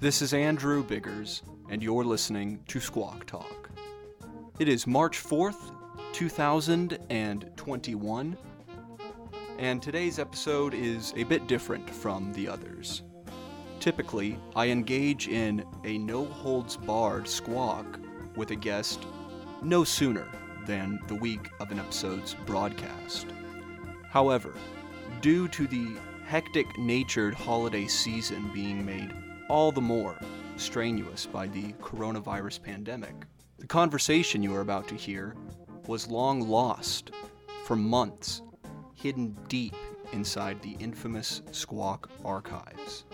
This is Andrew Biggers, and you're listening to Squawk Talk. It is March 4th, 2021, and today's episode is a bit different from the others. Typically, I engage in a no-holds-barred squawk with a guest no sooner than the week of an episode's broadcast. However, due to the hectic-natured holiday season being made all the more strenuous by the coronavirus pandemic, the conversation you are about to hear was long lost for months, hidden deep inside the infamous Squawk archives.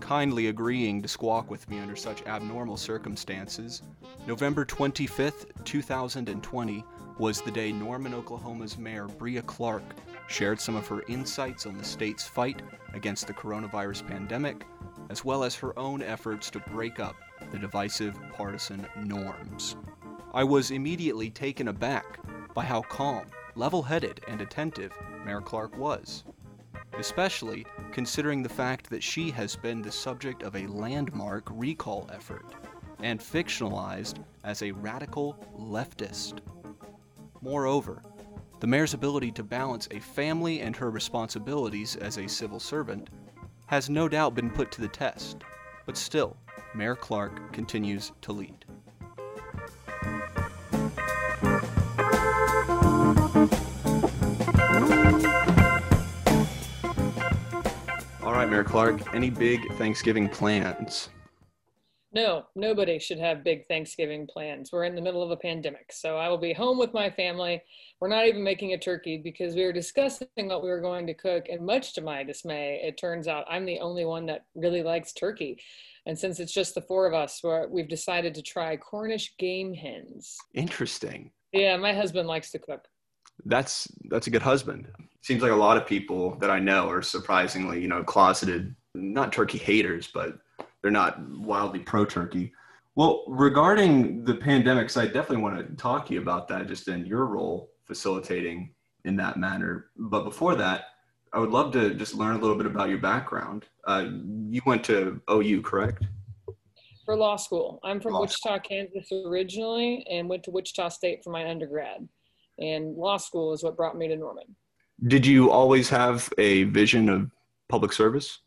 Kindly agreeing to squawk with me under such abnormal circumstances, November 25th, 2020 was the day Norman, Oklahoma's Mayor Bria Clark shared some of her insights on the state's fight against the coronavirus pandemic, as well as her own efforts to break up the divisive partisan norms. I was immediately taken aback by how calm, level-headed, and attentive Mayor Clark was, especially considering the fact that she has been the subject of a landmark recall effort and fictionalized as a radical leftist. Moreover, the mayor's ability to balance a family and her responsibilities as a civil servant has no doubt been put to the test, but still, Mayor Clark continues to lead. All right, Mayor Clark, any big Thanksgiving plans? No, nobody should have big Thanksgiving plans. We're in the middle of a pandemic, so I will be home with my family. We're not even making a turkey because we were discussing what we were going to cook, and much to my dismay, it turns out I'm the only one that really likes turkey. And since it's just the four of us, we've decided to try Cornish game hens. Interesting. Yeah, my husband likes to cook. That's a good husband. Seems like a lot of people that I know are surprisingly, closeted, not turkey haters, but they're not wildly pro-turkey. Well, regarding the pandemic, so I definitely want to talk to you about that just in your role facilitating in that manner. But before that, I would love to just learn a little bit about your background. You went to OU, correct? For law school. I'm from Wichita, Kansas originally, and went to Wichita State for my undergrad. And law school is what brought me to Norman. Did you always have a vision of public service?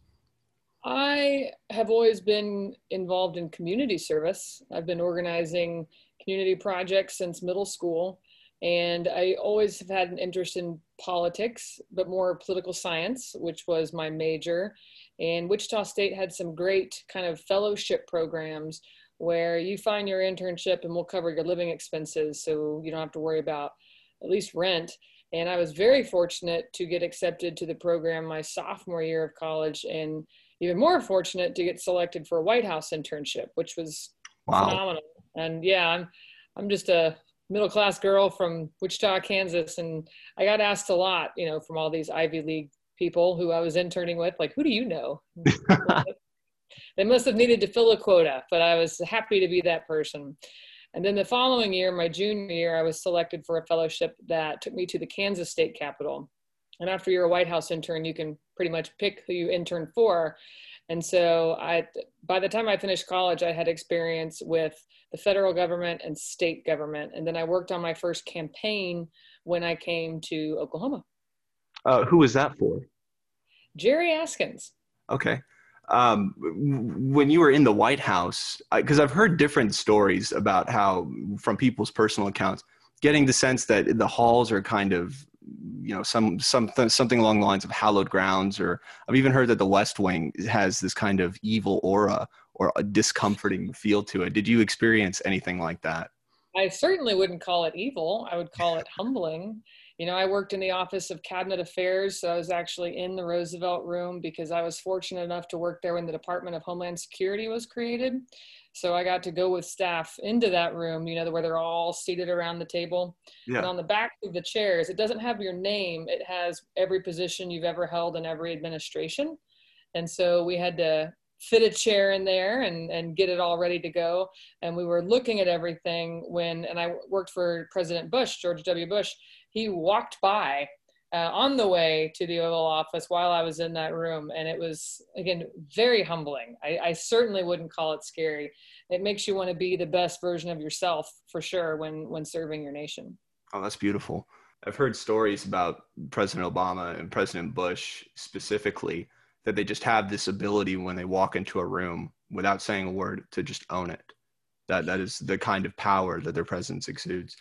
I have always been involved in community service. I've been organizing community projects since middle school, and I always have had an interest in politics, but more political science, which was my major. And Wichita State had some great kind of fellowship programs where you find your internship and we'll cover your living expenses so you don't have to worry about at least rent. And I was very fortunate to get accepted to the program my sophomore year of college, and even more fortunate to get selected for a White House internship, which was phenomenal. And yeah, I'm just a middle-class girl from Wichita, Kansas. And I got asked a lot, from all these Ivy League people who I was interning with, like, who do you know? They must have needed to fill a quota, but I was happy to be that person. And then the following year, my junior year, I was selected for a fellowship that took me to the Kansas State Capitol. And after you're a White House intern, you can pretty much pick who you intern for. And so by the time I finished college, I had experience with the federal government and state government. And then I worked on my first campaign when I came to Oklahoma. Who was that for? Jerry Askins. Okay. When you were in the White House, because I've heard different stories about how, from people's personal accounts, getting the sense that the halls are kind of, something along the lines of hallowed grounds, or I've even heard that the West Wing has this kind of evil aura or a discomforting feel to it. Did you experience anything like that? I certainly wouldn't call it evil. I would call it humbling. I worked in the Office of Cabinet Affairs, so I was actually in the Roosevelt Room because I was fortunate enough to work there when the Department of Homeland Security was created. So I got to go with staff into that room, you know, where they're all seated around the table. Yeah. And on the back of the chairs, it doesn't have your name. It has every position you've ever held in every administration. And so we had to fit a chair in there and get it all ready to go. And we were looking at everything when, and I worked for President Bush, George W. Bush. He walked by on the way to the Oval Office while I was in that room. And it was, again, very humbling. I certainly wouldn't call it scary. It makes you want to be the best version of yourself for sure when serving your nation. Oh, that's beautiful. I've heard stories about President Obama and President Bush specifically, that they just have this ability when they walk into a room without saying a word to just own it. That is the kind of power that their presence exudes.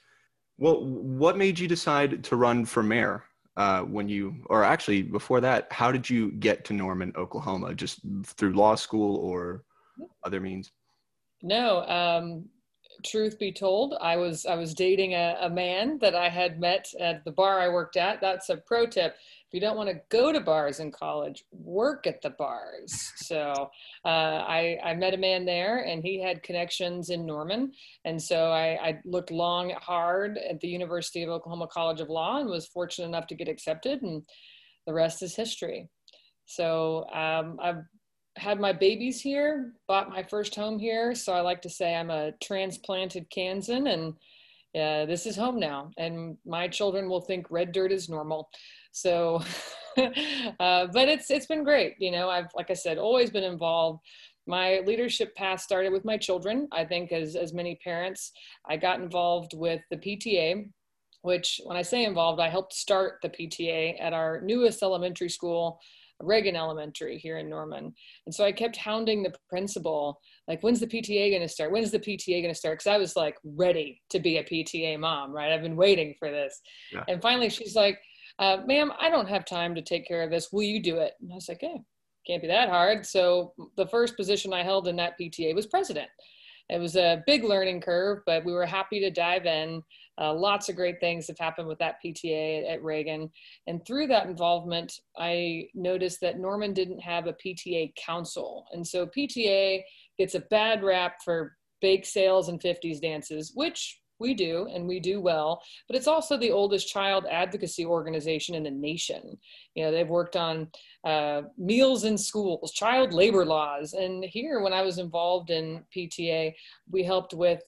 Well, what made you decide to run for mayor or actually before that, how did you get to Norman, Oklahoma? Just through law school or other means? No, truth be told, I was dating a man that I had met at the bar I worked at. That's a pro tip. If you don't want to go to bars in college, work at the bars. So I met a man there, and he had connections in Norman. And so I looked long, hard at the University of Oklahoma College of Law and was fortunate enough to get accepted. And the rest is history. So I've had my babies here, bought my first home here. So I like to say I'm a transplanted Kansan, and this is home now. And my children will think red dirt is normal. So, but it's been great. You know, I've, like I said, always been involved. My leadership path started with my children. I think as many parents, I got involved with the PTA, which when I say involved, I helped start the PTA at our newest elementary school, Reagan Elementary here in Norman. And so I kept hounding the principal, like, when's the PTA going to start? When's the PTA going to start? Because I was like ready to be a PTA mom, right? I've been waiting for this. Yeah. And finally she's like, ma'am, I don't have time to take care of this. Will you do it? And I was like, hey, can't be that hard. So the first position I held in that PTA was president. It was a big learning curve, but we were happy to dive in. Lots of great things have happened with that PTA at Reagan. And through that involvement, I noticed that Norman didn't have a PTA council. And so PTA gets a bad rap for bake sales and 50s dances, which we do, and we do well, but it's also the oldest child advocacy organization in the nation. You know, they've worked on meals in schools, child labor laws. And here, when I was involved in PTA, we helped with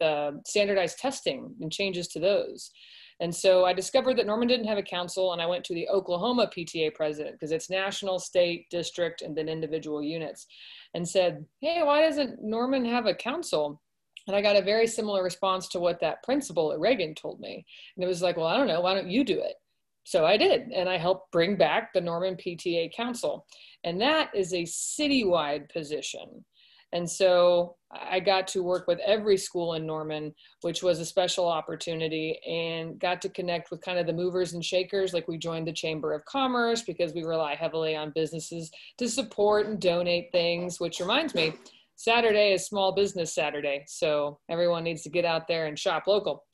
standardized testing and changes to those. And so I discovered that Norman didn't have a council, and I went to the Oklahoma PTA president, because it's national, state, district, and then individual units, and said, hey, why doesn't Norman have a council? And I got a very similar response to what that principal at Reagan told me. And it was like, well, I don't know, why don't you do it? So I did. And I helped bring back the Norman PTA Council. And that is a citywide position. And so I got to work with every school in Norman, which was a special opportunity, and got to connect with kind of the movers and shakers. Like, we joined the Chamber of Commerce because we rely heavily on businesses to support and donate things, which reminds me, Saturday is Small Business Saturday, so everyone needs to get out there and shop local.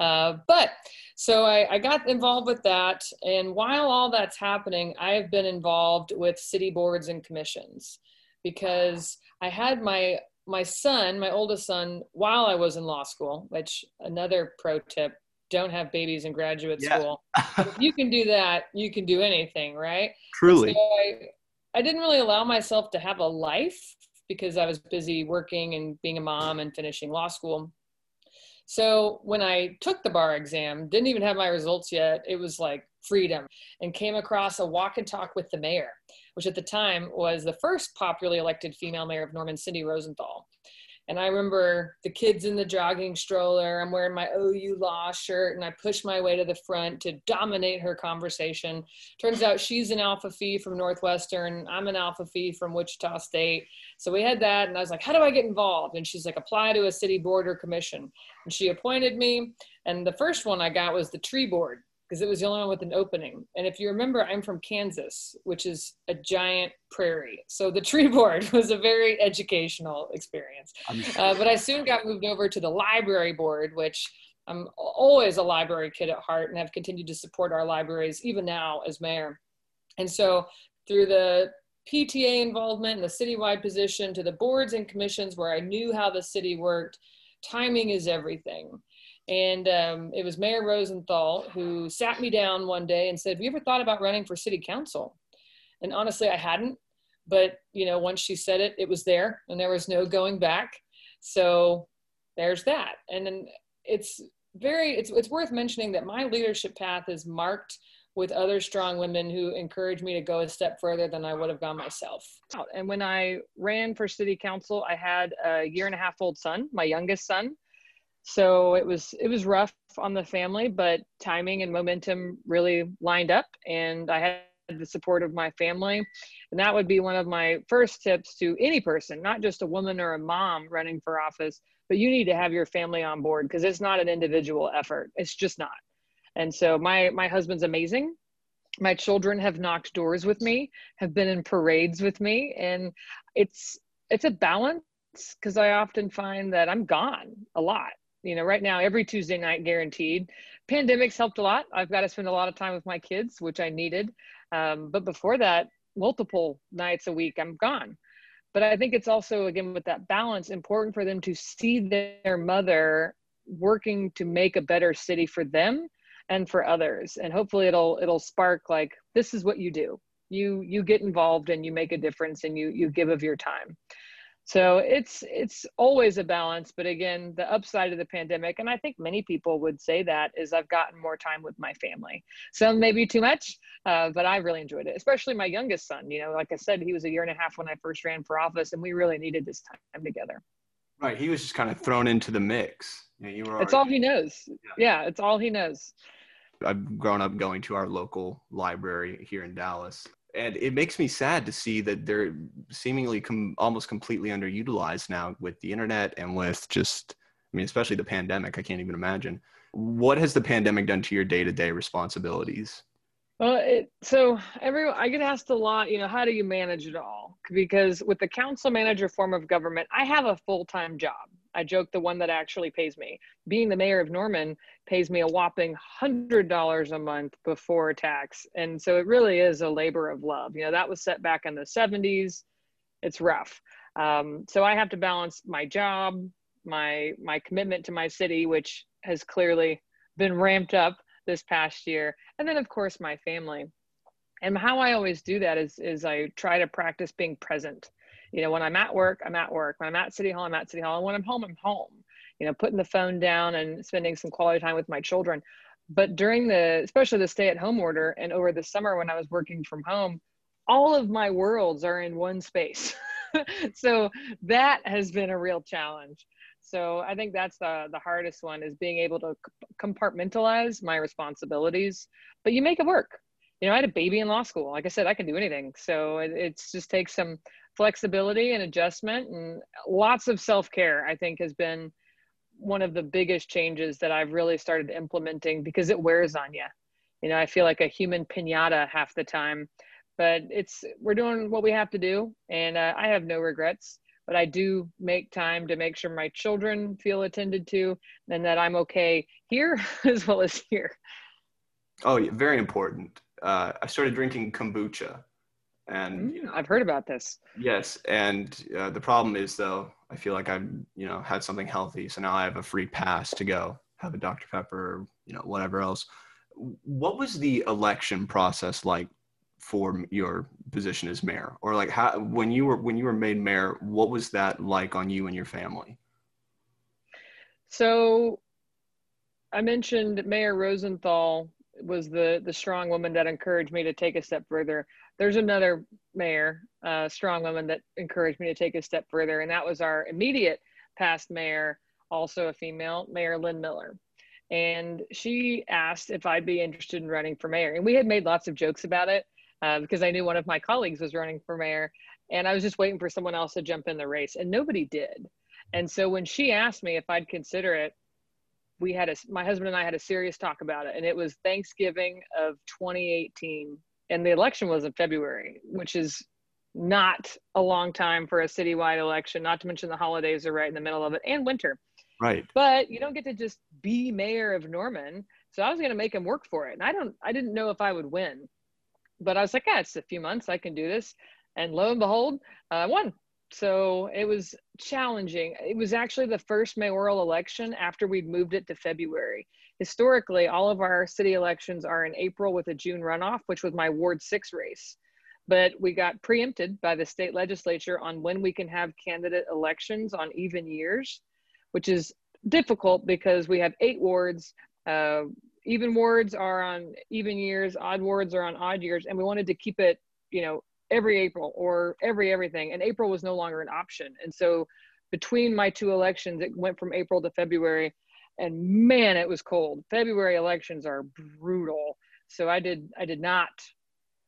So I got involved with that, and while all that's happening, I have been involved with city boards and commissions, because I had my son, my oldest son, while I was in law school, which, another pro tip, don't have babies in graduate school. If you can do that, you can do anything, right? Truly. So I didn't really allow myself to have a life, because I was busy working and being a mom and finishing law school. So when I took the bar exam, didn't even have my results yet, it was like freedom, and came across a walk and talk with the mayor, which at the time was the first popularly elected female mayor of Norman, Cindy Rosenthal. And I remember the kids in the jogging stroller, I'm wearing my OU law shirt, and I push my way to the front to dominate her conversation. Turns out she's an Alpha Phi from Northwestern. I'm an Alpha Phi from Wichita State. So we had that, and I was like, how do I get involved? And she's like, apply to a city board or commission. And she appointed me. And the first one I got was the tree board, because it was the only one with an opening. And if you remember, I'm from Kansas, which is a giant prairie. So the tree board was a very educational experience. But I soon got moved over to the library board, which I'm always a library kid at heart, and have continued to support our libraries even now as mayor. And so through the PTA involvement in the citywide position to the boards and commissions where I knew how the city worked. Timing is everything. And it was Mayor Rosenthal who sat me down one day and said, have you ever thought about running for city council? And honestly, I hadn't. But, you know, once she said it, it was there and there was no going back. So there's that. And then it's worth mentioning that my leadership path is marked with other strong women who encouraged me to go a step further than I would have gone myself. And when I ran for city council, I had a 1.5-year-old son, my youngest son. So it was rough on the family, but timing and momentum really lined up, and I had the support of my family. And that would be one of my first tips to any person, not just a woman or a mom running for office, but you need to have your family on board, because it's not an individual effort. It's just not. And so my husband's amazing. My children have knocked doors with me, have been in parades with me. And it's a balance, because I often find that I'm gone a lot. You know, right now, every Tuesday night guaranteed. Pandemic's helped a lot. I've got to spend a lot of time with my kids, which I needed. But before that, multiple nights a week, I'm gone. But I think it's also, again, with that balance, important for them to see their mother working to make a better city for them and for others. And hopefully it'll spark, like, this is what you do. You get involved and you make a difference and you give of your time. So it's always a balance, but again, the upside of the pandemic, and I think many people would say that, is I've gotten more time with my family. Some maybe too much, but I really enjoyed it, especially my youngest son. You know, like I said, he was 1.5 years old when I first ran for office, and we really needed this time together. Right, he was just kind of thrown into the mix. You know, it's all he knows. Yeah, it's all he knows. I've grown up going to our local library here in Dallas. And it makes me sad to see that they're seemingly almost completely underutilized now with the internet and with just, I mean, especially the pandemic. I can't even imagine. What has the pandemic done to your day-to-day responsibilities? Well, I get asked a lot, you know, how do you manage it all? Because with the council manager form of government, I have a full-time job. I joke, the one that actually pays me. Being the mayor of Norman pays me a whopping $100 a month before tax. And so it really is a labor of love. You know, that was set back in the 70s. It's rough. So I have to balance my job, my commitment to my city, which has clearly been ramped up this past year. And then of course, my family. And how I always do that is I try to practice being present. You know, when I'm at work, I'm at work. When I'm at City Hall, I'm at City Hall. And when I'm home, I'm home. You know, putting the phone down and spending some quality time with my children. But during especially the stay-at-home order and over the summer when I was working from home, all of my worlds are in one space. So that has been a real challenge. So I think that's the hardest one, is being able to compartmentalize my responsibilities. But you make it work. You know, I had a baby in law school. Like I said, I can do anything. So it just takes some flexibility and adjustment, and lots of self-care, I think, has been one of the biggest changes that I've really started implementing, because it wears on you. You know, I feel like a human piñata half the time, but we're doing what we have to do, and I have no regrets, but I do make time to make sure my children feel attended to and that I'm okay here as well as here. Oh, yeah, very important. I started drinking kombucha. And you know, I've heard about this. Yes. And the problem is, though, I feel like I've, you know, had something healthy. So now I have a free pass to go have a Dr. Pepper, you know, whatever else. What was the election process like for your position as mayor? Or like how, when you were made mayor, what was that like on you and your family? So I mentioned Mayor Rosenthal was the strong woman that encouraged me to take a step further. There's another mayor, strong woman that encouraged me to take a step further. And that was our immediate past mayor, also a female, Mayor Lynn Miller. And she asked if I'd be interested in running for mayor. And we had made lots of jokes about it because I knew one of my colleagues was running for mayor. And I was just waiting for someone else to jump in the race, and nobody did. And so when she asked me if I'd consider it, my husband and I had a serious talk about it, and it was Thanksgiving of 2018, and the election was in February, which is not a long time for a citywide election, not to mention the holidays are right in the middle of it, and winter. Right. But you don't get to just be mayor of Norman, so I was going to make him work for it, and I didn't know if I would win, but I was like, yeah, it's a few months, I can do this. And lo and behold, won. So it was challenging. It was actually the first mayoral election after we'd moved it to February. Historically, all of our city elections are in April with a June runoff, which was my Ward 6 race. But we got preempted by the state legislature on when we can have candidate elections on even years, which is difficult because we have 8 wards. Even wards are on even years, odd wards are on odd years, and we wanted to keep it, you know, every April or everything. And April was no longer an option. And so between my 2 elections, it went from April to February, and man, it was cold. February elections are brutal. So I did not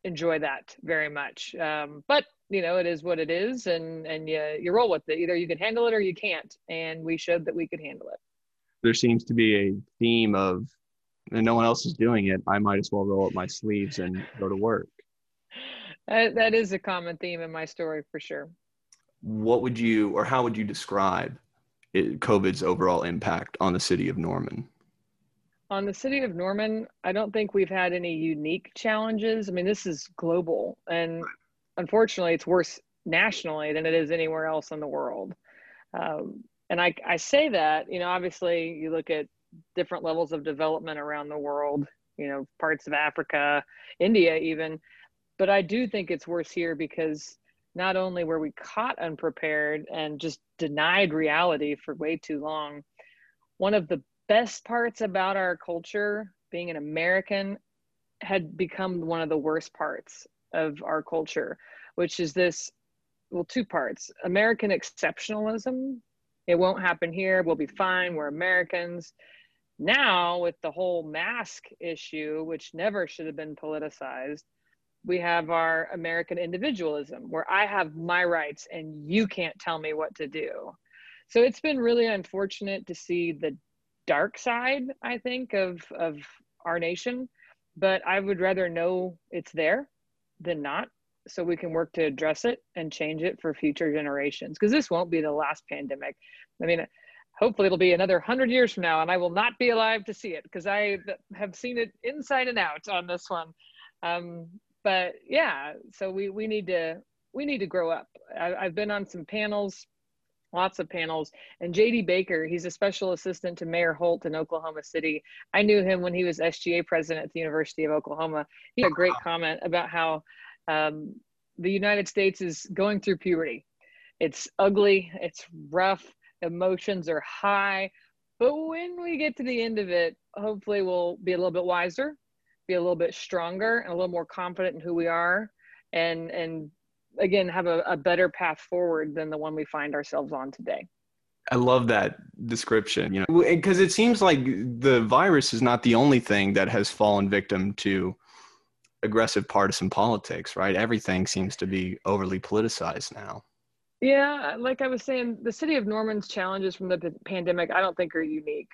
enjoy that very much. But you know, it is what it is, and you roll with it. Either you can handle it or you can't. And we showed that we could handle it. There seems to be a theme of, and no one else is doing it, I might as well roll up my sleeves and go to work. That is a common theme in my story for sure. What would you, or how would you describe COVID's overall impact on the city of Norman? On the city of Norman, I don't think we've had any unique challenges. I mean, this is global, and unfortunately it's worse nationally than it is anywhere else in the world. And I say that, you know, obviously you look at different levels of development around the world, you know, parts of Africa, India even. But I do think it's worse here because not only were we caught unprepared and just denied reality for way too long, one of the best parts about our culture, being an American, had become one of the worst parts of our culture, which is this, well, 2 parts. American exceptionalism, it won't happen here, we'll be fine, we're Americans. Now with the whole mask issue, which never should have been politicized, we have our American individualism, where I have my rights and you can't tell me what to do. So it's been really unfortunate to see the dark side, I think, of our nation, but I would rather know it's there than not, so we can work to address it and change it for future generations, because this won't be the last pandemic. I mean, hopefully it'll be another 100 years from now and I will not be alive to see it, because I have seen it inside and out on this one. But yeah, so we need to grow up. I've been on some panels, lots of panels, and J.D. Baker, he's a special assistant to Mayor Holt in Oklahoma City. I knew him when he was SGA president at the University of Oklahoma. He had a great comment about how the United States is going through puberty. It's ugly, it's rough, emotions are high, but when we get to the end of it, hopefully we'll be a little bit wiser, be a little bit stronger and a little more confident in who we are, and again, have a better path forward than the one we find ourselves on today. I love that description, you know, because it seems like the virus is not the only thing that has fallen victim to aggressive partisan politics, right? Everything seems to be overly politicized now. Yeah, like I was saying, the city of Norman's challenges from the pandemic, I don't think are unique.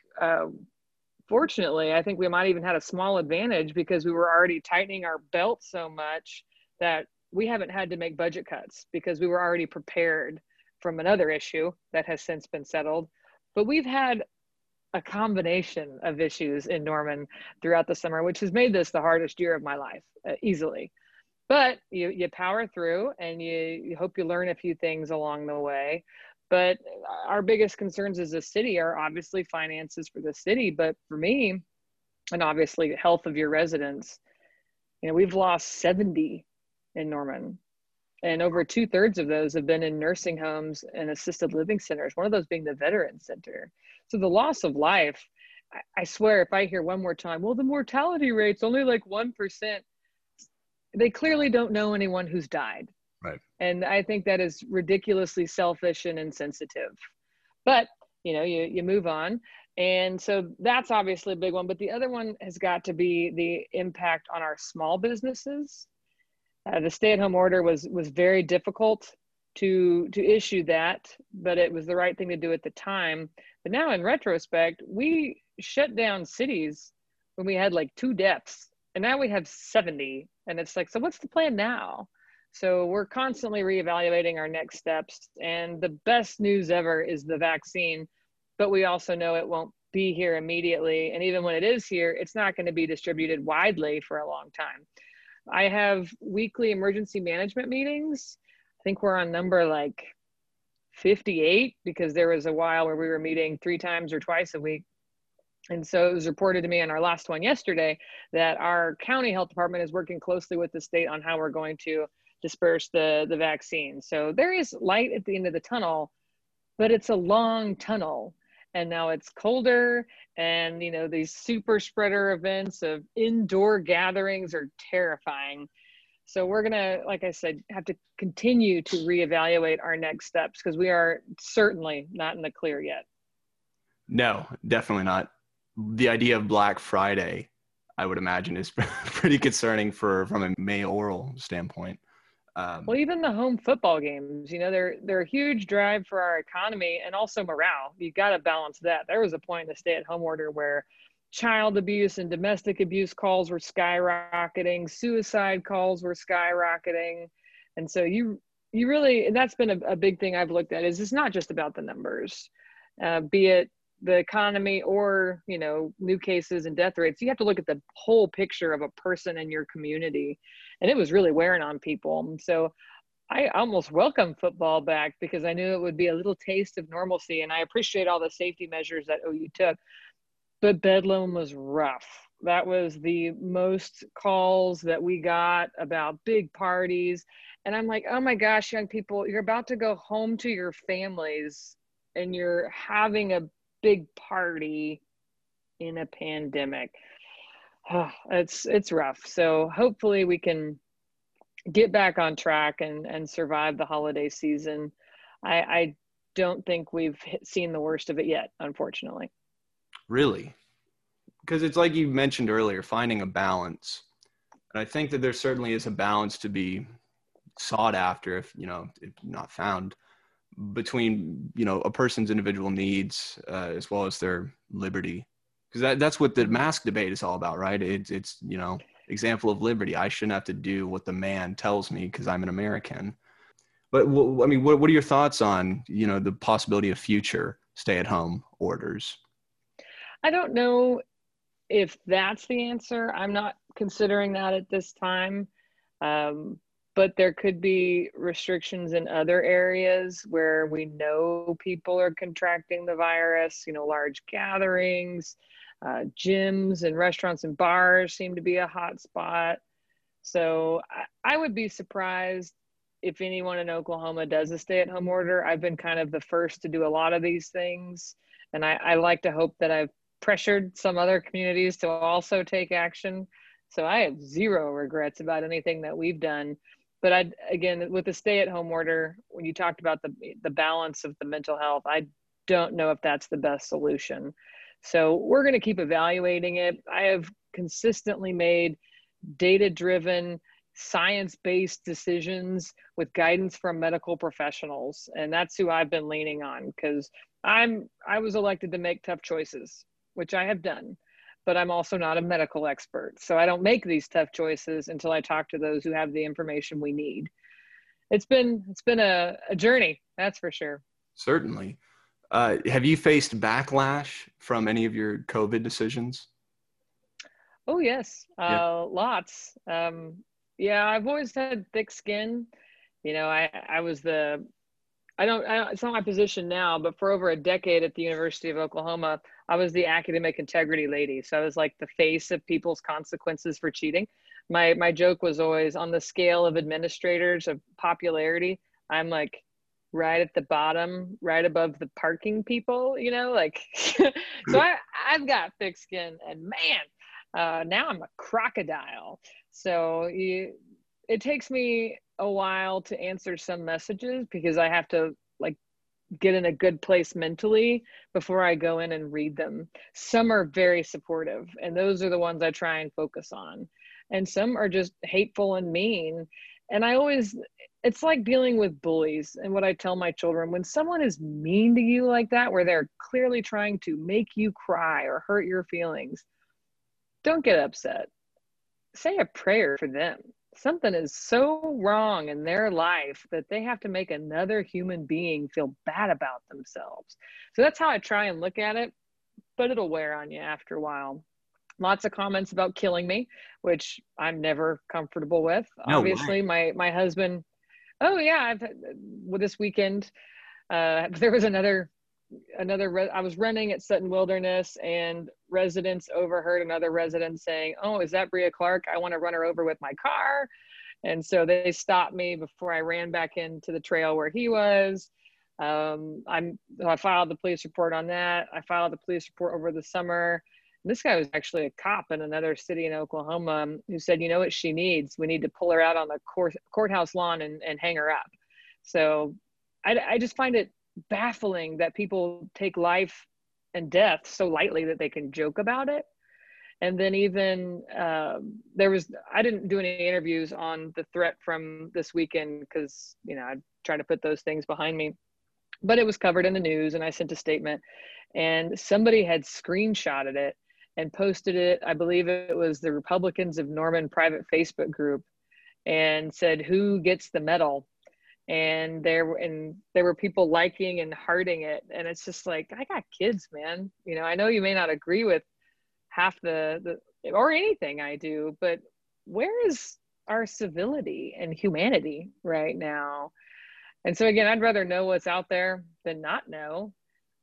Fortunately, I think we might even had a small advantage because we were already tightening our belt so much that we haven't had to make budget cuts because we were already prepared from another issue that has since been settled. But we've had a combination of issues in Norman throughout the summer, which has made this the hardest year of my life, easily. But you power through, and you hope you learn a few things along the way. But our biggest concerns as a city are obviously finances for the city, but for me, and obviously health of your residents, you know, we've lost 70 in Norman, and over 2/3 of those have been in nursing homes and assisted living centers, one of those being the Veterans Center. So the loss of life, I swear, if I hear one more time, well, the mortality rate's only like 1%, they clearly don't know anyone who's died. Right. And I think that is ridiculously selfish and insensitive. But, you know, you move on. And so that's obviously a big one. But the other one has got to be the impact on our small businesses. The stay-at-home order was very difficult to issue that, but it was the right thing to do at the time. But now in retrospect, we shut down cities when we had like 2 deaths, and now we have 70. And it's like, so what's the plan now? So we're constantly reevaluating our next steps, and the best news ever is the vaccine, but we also know it won't be here immediately. And even when it is here, it's not going to be distributed widely for a long time. I have weekly emergency management meetings. I think we're on number like 58, because there was a while where we were meeting 3 times or twice a week. And so it was reported to me on our last one yesterday that our county health department is working closely with the state on how we're going to disperse the vaccine. So there is light at the end of the tunnel, but it's a long tunnel. And now it's colder, and you know, these super spreader events of indoor gatherings are terrifying. So we're gonna, like I said, have to continue to reevaluate our next steps, because we are certainly not in the clear yet. No, definitely not. The idea of Black Friday, I would imagine, is pretty concerning from a mayoral standpoint. Well, even the home football games, you know, they're a huge drive for our economy and also morale. You've got to balance that. There was a point in the stay-at-home order where child abuse and domestic abuse calls were skyrocketing, suicide calls were skyrocketing. And so you really, and that's been a big thing I've looked at, is it's not just about the numbers, be it the economy or, you know, new cases and death rates. You have to look at the whole picture of a person in your community. And it was really wearing on people. And so I almost welcomed football back, because I knew it would be a little taste of normalcy. And I appreciate all the safety measures that OU took, but Bedlam was rough. That was the most calls that we got about big parties. And I'm like, oh my gosh, young people, you're about to go home to your families and you're having a big party in a pandemic. Oh, it's rough. So hopefully we can get back on track and survive the holiday season. I don't think we've seen the worst of it yet, unfortunately. Really? Because it's like you mentioned earlier, finding a balance. And I think that there certainly is a balance to be sought after, if not found, between, a person's individual needs as well as their liberty. Because that's what the mask debate is all about, right? It's example of liberty. I shouldn't have to do what the man tells me because I'm an American. But what are your thoughts on, the possibility of future stay-at-home orders? I don't know if that's the answer. I'm not considering that at this time. But there could be restrictions in other areas where we know people are contracting the virus, large gatherings, gyms and restaurants and bars seem to be a hot spot. So I would be surprised if anyone in Oklahoma does a stay-at-home order. I've been kind of the first to do a lot of these things. And I like to hope that I've pressured some other communities to also take action. So I have zero regrets about anything that we've done. But again, with the stay-at-home order, when you talked about the balance of the mental health, I don't know if that's the best solution. So we're going to keep evaluating it. I have consistently made data-driven, science-based decisions with guidance from medical professionals. And that's who I've been leaning on, because I was elected to make tough choices, which I have done. But I'm also not a medical expert. So I don't make these tough choices until I talk to those who have the information we need. It's been a journey, that's for sure. Certainly. Have you faced backlash from any of your COVID decisions? Oh, yes. Lots. I've always had thick skin. It's not my position now, but for over a decade at the University of Oklahoma, I was the academic integrity lady. So I was like the face of people's consequences for cheating. My joke was always, on the scale of administrators of popularity, I'm like right at the bottom, right above the parking people, so I've got thick skin, and man, now I'm a crocodile. So it takes me a while to answer some messages, because I have to get in a good place mentally before I go in and read them. Some are very supportive, and those are the ones I try and focus on. And some are just hateful and mean. And it's like dealing with bullies. And what I tell my children, when someone is mean to you like that, where they're clearly trying to make you cry or hurt your feelings, don't get upset. Say a prayer for them. Something is so wrong in their life that they have to make another human being feel bad about themselves. So that's how I try and look at it, but it'll wear on you after a while. Lots of comments about killing me, which I'm never comfortable with. No, obviously, why? My husband, oh yeah, this weekend, there was I was running at Sutton Wilderness, and residents overheard another resident saying, "Oh, is that Bria Clark? I want to run her over with my car." And so they stopped me before I ran back into the trail where he was. I filed the police report on that. I filed the police report over the summer. And this guy was actually a cop in another city in Oklahoma who said, "You know what she needs? We need to pull her out on the courthouse lawn and hang her up." So I just find it baffling that people take life and death so lightly that they can joke about it. And then even I didn't do any interviews on the threat from this weekend because, you know, I try to put those things behind me, but it was covered in the news and I sent a statement, and somebody had screenshotted it and posted it. I believe it was the Republicans of Norman private Facebook group, and said, "Who gets the medal?" And there were people liking and hearting it. And it's just like, I got kids, man. You know, I know you may not agree with half the or anything I do, but where is our civility and humanity right now? And so again, I'd rather know what's out there than not know.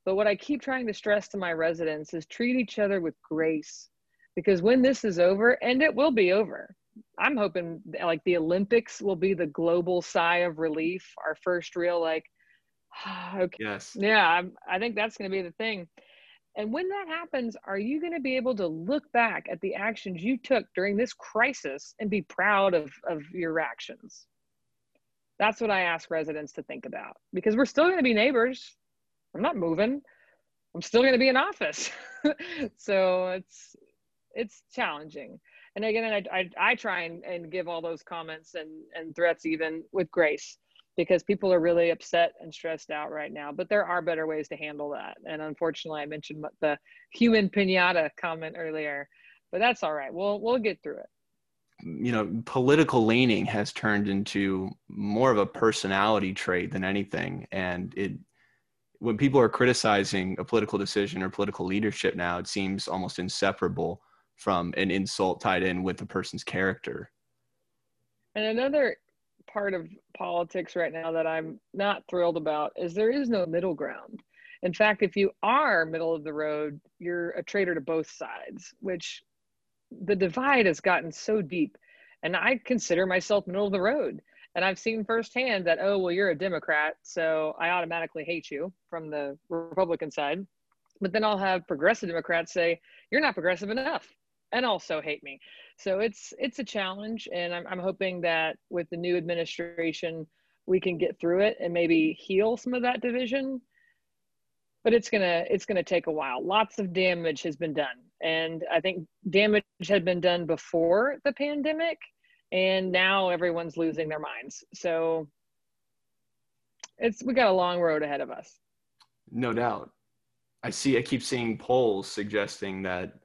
But what I keep trying to stress to my residents is treat each other with grace, because when this is over, and it will be over, I'm hoping like the Olympics will be the global sigh of relief. Our first real like, okay, yes. Yeah, I think that's going to be the thing. And when that happens, are you going to be able to look back at the actions you took during this crisis and be proud of your actions? That's what I ask residents to think about, because we're still going to be neighbors. I'm not moving. I'm still going to be in office. So it's challenging. And again, I try and give all those comments and threats even with grace, because people are really upset and stressed out right now, but there are better ways to handle that. And unfortunately, I mentioned the human piñata comment earlier, but that's all right. We'll get through it. You know, political leaning has turned into more of a personality trait than anything. And when people are criticizing a political decision or political leadership now, it seems almost inseparable from an insult tied in with the person's character. And another part of politics right now that I'm not thrilled about is there is no middle ground. In fact, if you are middle of the road, you're a traitor to both sides, which the divide has gotten so deep. And I consider myself middle of the road. And I've seen firsthand that, oh, well, you're a Democrat, so I automatically hate you from the Republican side. But then I'll have progressive Democrats say, you're not progressive enough, and also hate me. So it's a challenge, and I'm hoping that with the new administration, we can get through it and maybe heal some of that division, but it's gonna take a while. Lots of damage has been done, and I think damage had been done before the pandemic, and now everyone's losing their minds. So we got a long road ahead of us. No doubt. I keep seeing polls suggesting that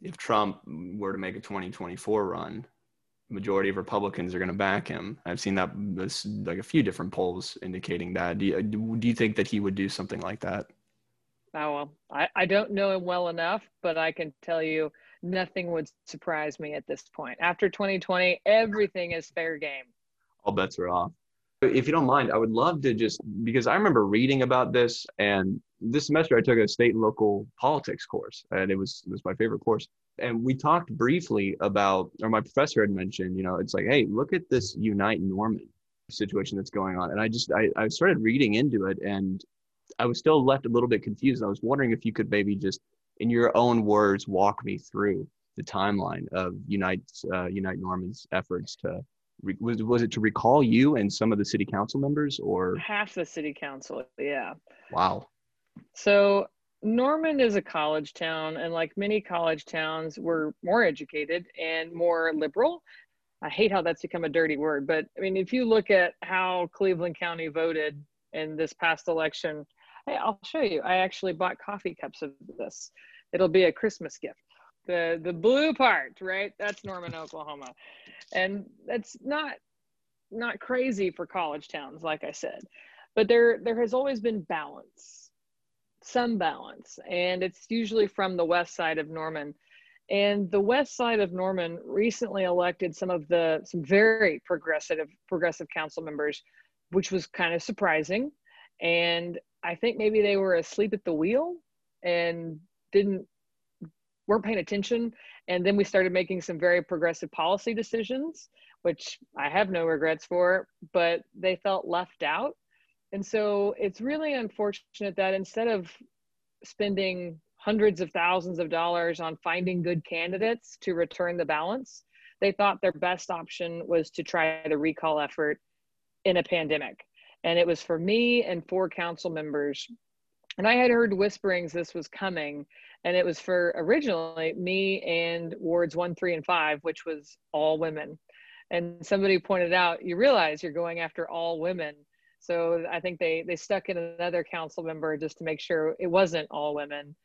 if Trump were to make a 2024 run, the majority of Republicans are going to back him. I've seen that like a few different polls indicating that. Do you think that he would do something like that? Oh, well, I don't know him well enough, but I can tell you nothing would surprise me at this point. After 2020, everything is fair game. All bets are off. If you don't mind, I would love to because I remember reading about this, and this semester I took a state and local politics course, and it was my favorite course. And we talked briefly about, or my professor had mentioned, you know, it's like, hey, look at this Unite Norman situation that's going on. And I started reading into it, and I was still left a little bit confused. I was wondering if you could maybe just, in your own words, walk me through the timeline of Unite Norman's efforts to. Was it to recall you and some of the city council members, or half the city council? Yeah. Wow. So Norman is a college town, and like many college towns, we're more educated and more liberal. I hate how that's become a dirty word, but I mean, if you look at how Cleveland County voted in this past election, hey, I'll show you. I actually bought coffee cups of this. It'll be a Christmas gift. The blue part, right? That's Norman, Oklahoma. And that's not crazy for college towns, like I said. But there has always been balance, some balance. And it's usually from the west side of Norman. And the west side of Norman recently elected some very progressive council members, which was kind of surprising. And I think maybe they were asleep at the wheel and weren't paying attention. And then we started making some very progressive policy decisions, which I have no regrets for, but they felt left out. And so it's really unfortunate that instead of spending hundreds of thousands of dollars on finding good candidates to return the balance, they thought their best option was to try the recall effort in a pandemic. And it was for me and 4 council members. And I had heard whisperings this was coming, and it was for originally me and wards 1, 3, and 5, which was all women. And somebody pointed out, you realize you're going after all women. So I think they stuck in another council member just to make sure it wasn't all women.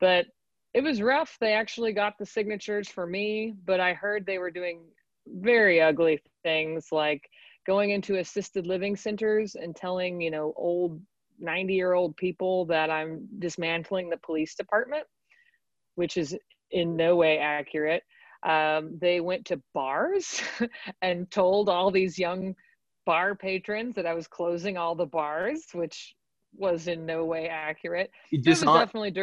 But it was rough. They actually got the signatures for me, but I heard they were doing very ugly things like going into assisted living centers and telling, you know, old 90-year-old people that I'm dismantling the police department, which is in no way accurate. They went to bars and told all these young bar patrons that I was closing all the bars, which was in no way accurate. It was definitely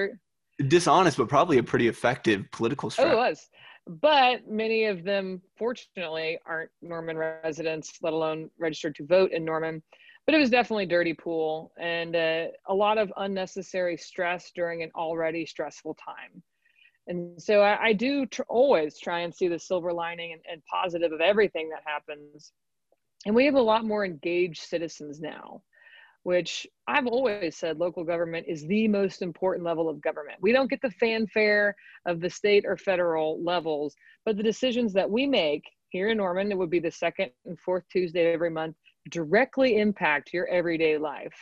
dishonest, but probably a pretty effective political strategy. Oh, it was. But many of them, fortunately, aren't Norman residents, let alone registered to vote in Norman. But it was definitely dirty pool and a lot of unnecessary stress during an already stressful time. And so I do always try and see the silver lining and positive of everything that happens. And we have a lot more engaged citizens now, which I've always said local government is the most important level of government. We don't get the fanfare of the state or federal levels, but the decisions that we make here in Norman, it would be the 2nd and 4th Tuesday of every month, directly impact your everyday life.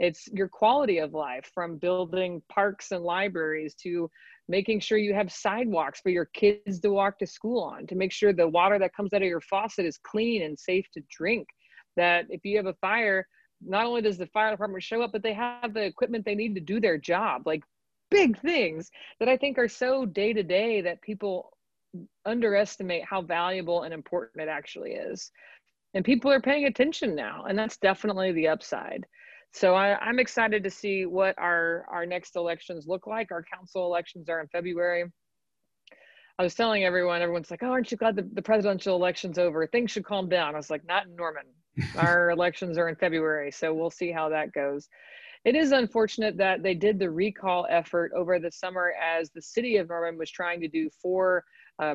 It's your quality of life, from building parks and libraries to making sure you have sidewalks for your kids to walk to school on, to make sure the water that comes out of your faucet is clean and safe to drink, that if you have a fire, not only does the fire department show up, but they have the equipment they need to do their job. Like, big things that I think are so day-to-day that people underestimate how valuable and important it actually is. And people are paying attention now, and that's definitely the upside. So I'm excited to see what our next elections look like. Our council elections are in February. I was telling everyone's like, oh, aren't you glad the presidential election's over? Things should calm down. I was like, not in Norman. Our elections are in February, so we'll see how that goes. It is unfortunate that they did the recall effort over the summer as the city of Norman was trying to do 4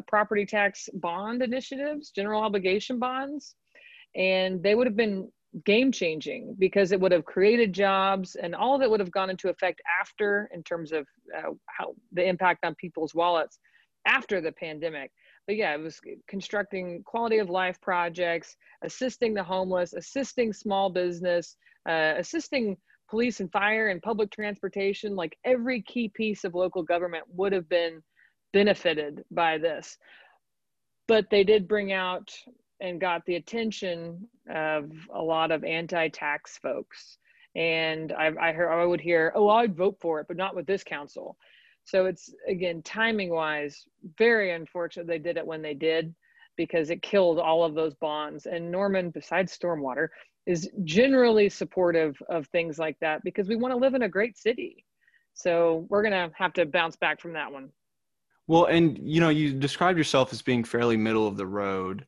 property tax bond initiatives, general obligation bonds. And they would have been game-changing because it would have created jobs and all that would have gone into effect after, in terms of how the impact on people's wallets after the pandemic. But yeah, it was constructing quality of life projects, assisting the homeless, assisting small business, assisting police and fire and public transportation. Like, every key piece of local government would have been benefited by this. But they did bring out and got the attention of a lot of anti-tax folks. And I would hear, oh, I'd vote for it, but not with this council. So it's, again, timing-wise, very unfortunate they did it when they did, because it killed all of those bonds. And Norman, besides stormwater, is generally supportive of things like that because we want to live in a great city. So we're gonna have to bounce back from that one. Well, and you know, you described yourself as being fairly middle of the road.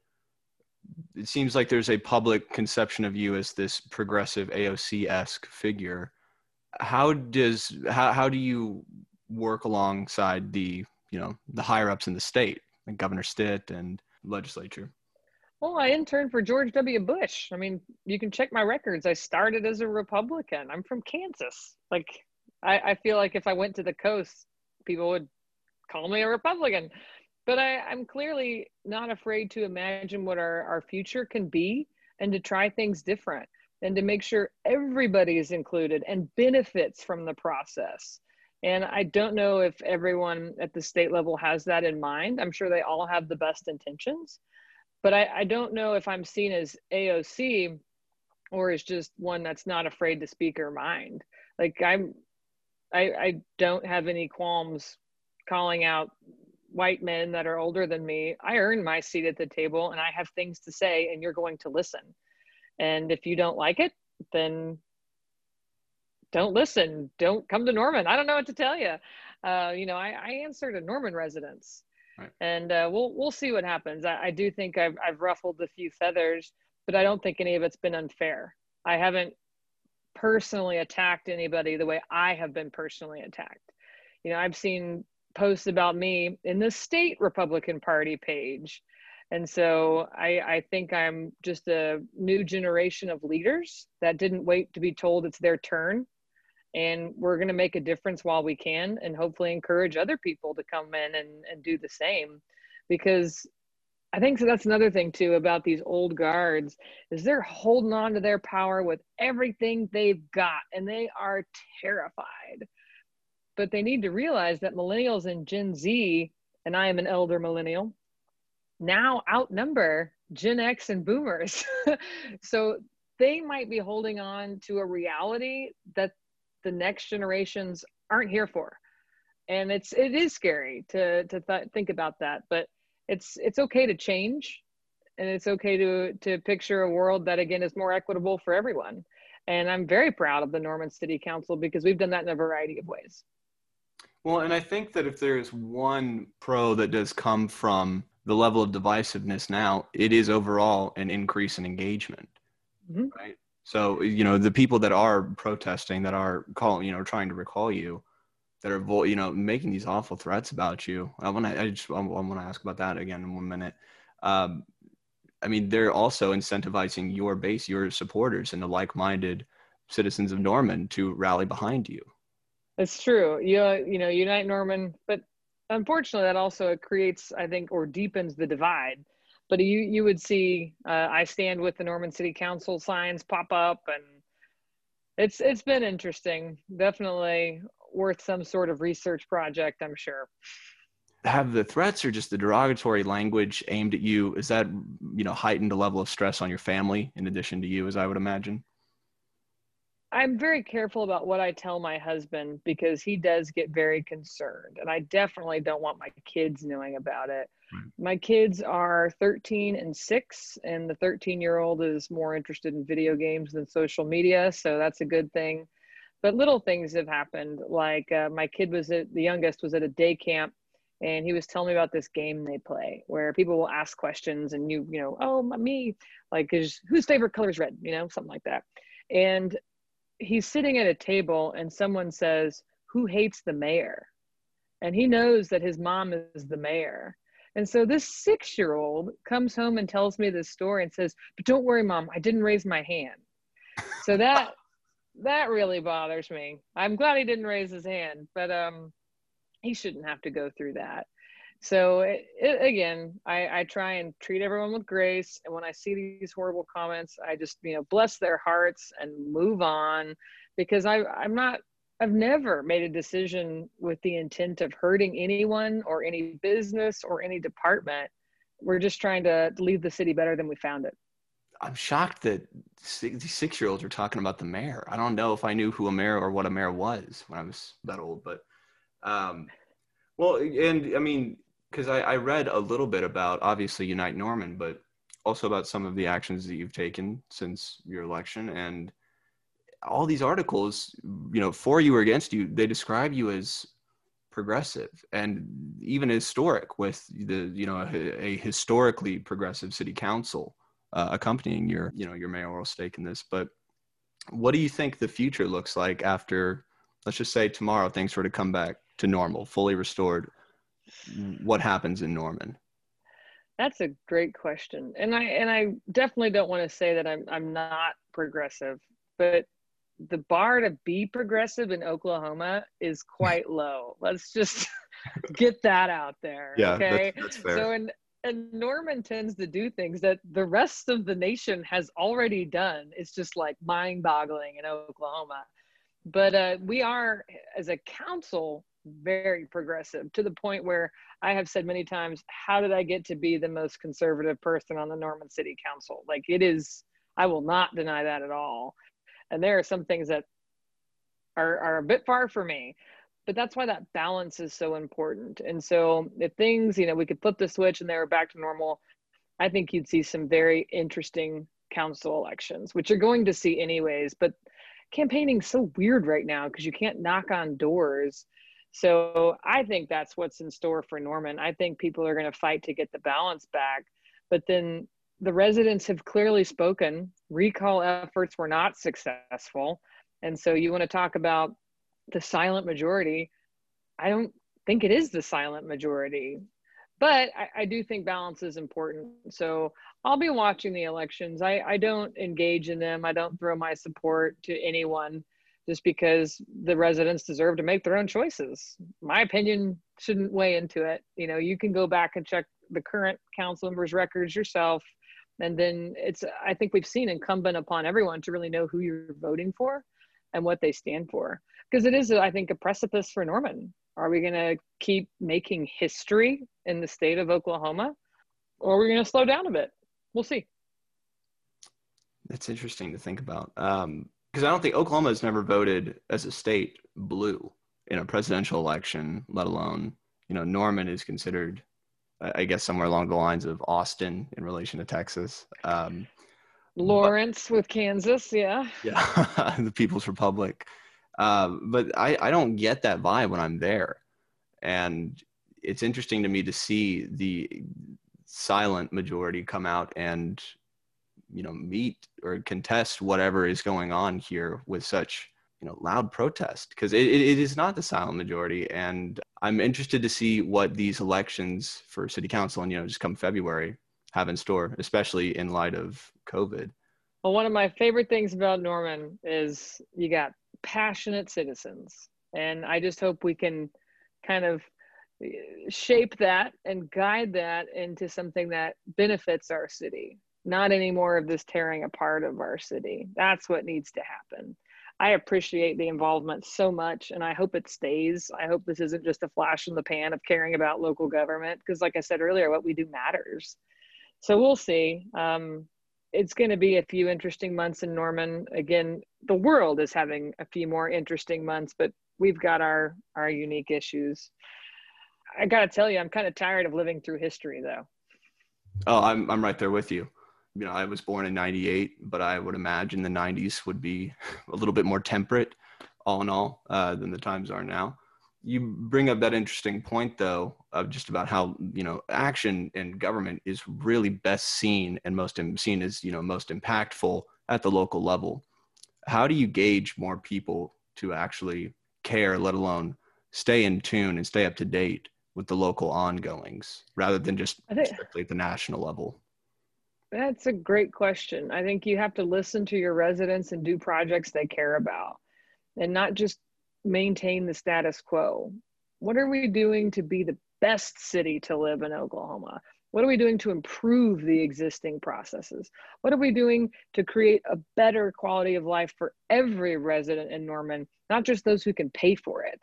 It seems like there's a public conception of you as this progressive AOC-esque figure. How do you work alongside the higher ups in the state, like Governor Stitt and legislature? Well, I interned for George W. Bush. I mean, you can check my records. I started as a Republican. I'm from Kansas. Like, I feel like if I went to the coast, people would call me a Republican. But I'm clearly not afraid to imagine what our future can be and to try things different and to make sure everybody is included and benefits from the process. And I don't know if everyone at the state level has that in mind. I'm sure they all have the best intentions, but I don't know if I'm seen as AOC or as just one that's not afraid to speak her mind. Like, I don't have any qualms calling out white men that are older than me, I earn my seat at the table and I have things to say and you're going to listen. And if you don't like it, then don't listen. Don't come to Norman. I don't know what to tell you. You know, I answer to Norman residents. Right. And we'll see what happens. I do think I've ruffled a few feathers, but I don't think any of it's been unfair. I haven't personally attacked anybody the way I have been personally attacked. You know, I've seen posts about me in the state Republican Party page. And so I think I'm just a new generation of leaders that didn't wait to be told it's their turn. And we're going to make a difference while we can and hopefully encourage other people to come in and do the same. Because I think that's another thing too about these old guards is they're holding on to their power with everything they've got and they are terrified. But they need to realize that millennials and Gen Z, and I am an elder millennial, now outnumber Gen X and boomers. So they might be holding on to a reality that the next generations aren't here for. And it is scary to think about that, but it's okay to change and it's okay to picture a world that again is more equitable for everyone. And I'm very proud of the Norman City Council because we've done that in a variety of ways. Well, and I think that if there is one pro that does come from the level of divisiveness now, it is overall an increase in engagement, mm-hmm. right? So, you know, the people that are protesting, that are calling, you know, trying to recall you, that are, you know, making these awful threats about you. I want to ask about that again in 1 minute. I mean, they're also incentivizing your base, your supporters, and the like-minded citizens of Norman to rally behind you. It's true. You know, Unite Norman, but unfortunately, that also creates, I think, or deepens the divide. But you would see I stand with the Norman City Council signs pop up, and it's been interesting. Definitely worth some sort of research project, I'm sure. Have the threats or just the derogatory language aimed at you, is that, you know, heightened a level of stress on your family in addition to you, as I would imagine? I'm very careful about what I tell my husband because he does get very concerned, and I definitely don't want my kids knowing about it. My kids are 13 and 6, and the 13-year-old is more interested in video games than social media, so that's a good thing. But little things have happened, like my kid the youngest was at a day camp, and he was telling me about this game they play where people will ask questions, and you know, oh, me, like, whose favorite color is red, you know, something like that. And he's sitting at a table, and someone says, who hates the mayor? And he knows that his mom is the mayor. And so this 6-year-old comes home and tells me this story and says, but don't worry, Mom, I didn't raise my hand. So that really bothers me. I'm glad he didn't raise his hand, but he shouldn't have to go through that. So again, I try and treat everyone with grace. And when I see these horrible comments, I just, you know, bless their hearts and move on, because I've never made a decision with the intent of hurting anyone or any business or any department. We're just trying to leave the city better than we found it. I'm shocked that these 6-year-olds are talking about the mayor. I don't know if I knew who a mayor or what a mayor was when I was that old, but well, and I mean, because I read a little bit about obviously Unite Norman, but also about some of the actions that you've taken since your election, and all these articles, you know, for you or against you, they describe you as progressive and even historic, with the, you know, a historically progressive city council accompanying your, you know, your mayoral stake in this. But what do you think the future looks like after, let's just say tomorrow, things were to come back to normal, fully restored? What happens in Norman? That's a great question. And I definitely don't want to say that I'm not progressive, but the bar to be progressive in Oklahoma is quite low. Let's just get that out there. Yeah, okay? That's fair. So, and Norman tends to do things that the rest of the nation has already done. It's just like mind-boggling in Oklahoma. But we are, as a council, very progressive, to the point where I have said many times, how did I get to be the most conservative person on the Norman City Council? Like, it is, I will not deny that at all. And there are some things that are a bit far for me. But that's why that balance is so important. And so if things, you know, we could flip the switch and they were back to normal, I think you'd see some very interesting council elections, which you're going to see anyways. But campaigning's so weird right now because you can't knock on doors. So I think that's what's in store for Norman. I think people are going to fight to get the balance back. But then the residents have clearly spoken. Recall efforts were not successful. And so you want to talk about the silent majority. I don't think it is the silent majority, but I do think balance is important. So I'll be watching the elections. I don't engage in them. I don't throw my support to anyone just because the residents deserve to make their own choices. My opinion shouldn't weigh into it. You know, you can go back and check the current council members' records yourself. And then it's, I think we've seen incumbent upon everyone to really know who you're voting for and what they stand for. Because it is, I think, a precipice for Norman. Are we going to keep making history in the state of Oklahoma, or are we going to slow down a bit? We'll see. That's interesting to think about. Because I don't think Oklahoma has never voted as a state blue in a presidential election, let alone, you know, Norman is considered, I guess, somewhere along the lines of Austin in relation to Texas. Lawrence with Kansas, yeah. Yeah, the People's Republic. But I don't get that vibe when I'm there. And it's interesting to me to see the silent majority come out and, you know, meet or contest whatever is going on here with such, you know, loud protest, because it is not the silent majority. And I'm interested to see what these elections for city council and, you know, just come February have in store, especially in light of COVID. Well, one of my favorite things about Norman is you got passionate citizens. And I just hope we can kind of shape that and guide that into something that benefits our city, not any more of this tearing apart of our city. That's what needs to happen. I appreciate the involvement so much, and I hope it stays. I hope this isn't just a flash in the pan of caring about local government, because like I said earlier, what we do matters. So we'll see. It's going to be a few interesting months in Norman. Again, the world is having a few more interesting months, but we've got our unique issues. I got to tell you, I'm kind of tired of living through history, though. Oh, I'm right there with you. You know, I was born in 98, but I would imagine the 90s would be a little bit more temperate, all in all, than the times are now. You bring up that interesting point, though, of just about how, you know, action in government is really best seen and most seen as, you know, most impactful at the local level. How do you gauge more people to actually care, let alone stay in tune and stay up to date with the local ongoings rather than just strictly at the national level? That's a great question. I think you have to listen to your residents and do projects they care about and not just maintain the status quo. What are we doing to be the best city to live in Oklahoma? What are we doing to improve the existing processes? What are we doing to create a better quality of life for every resident in Norman, not just those who can pay for it?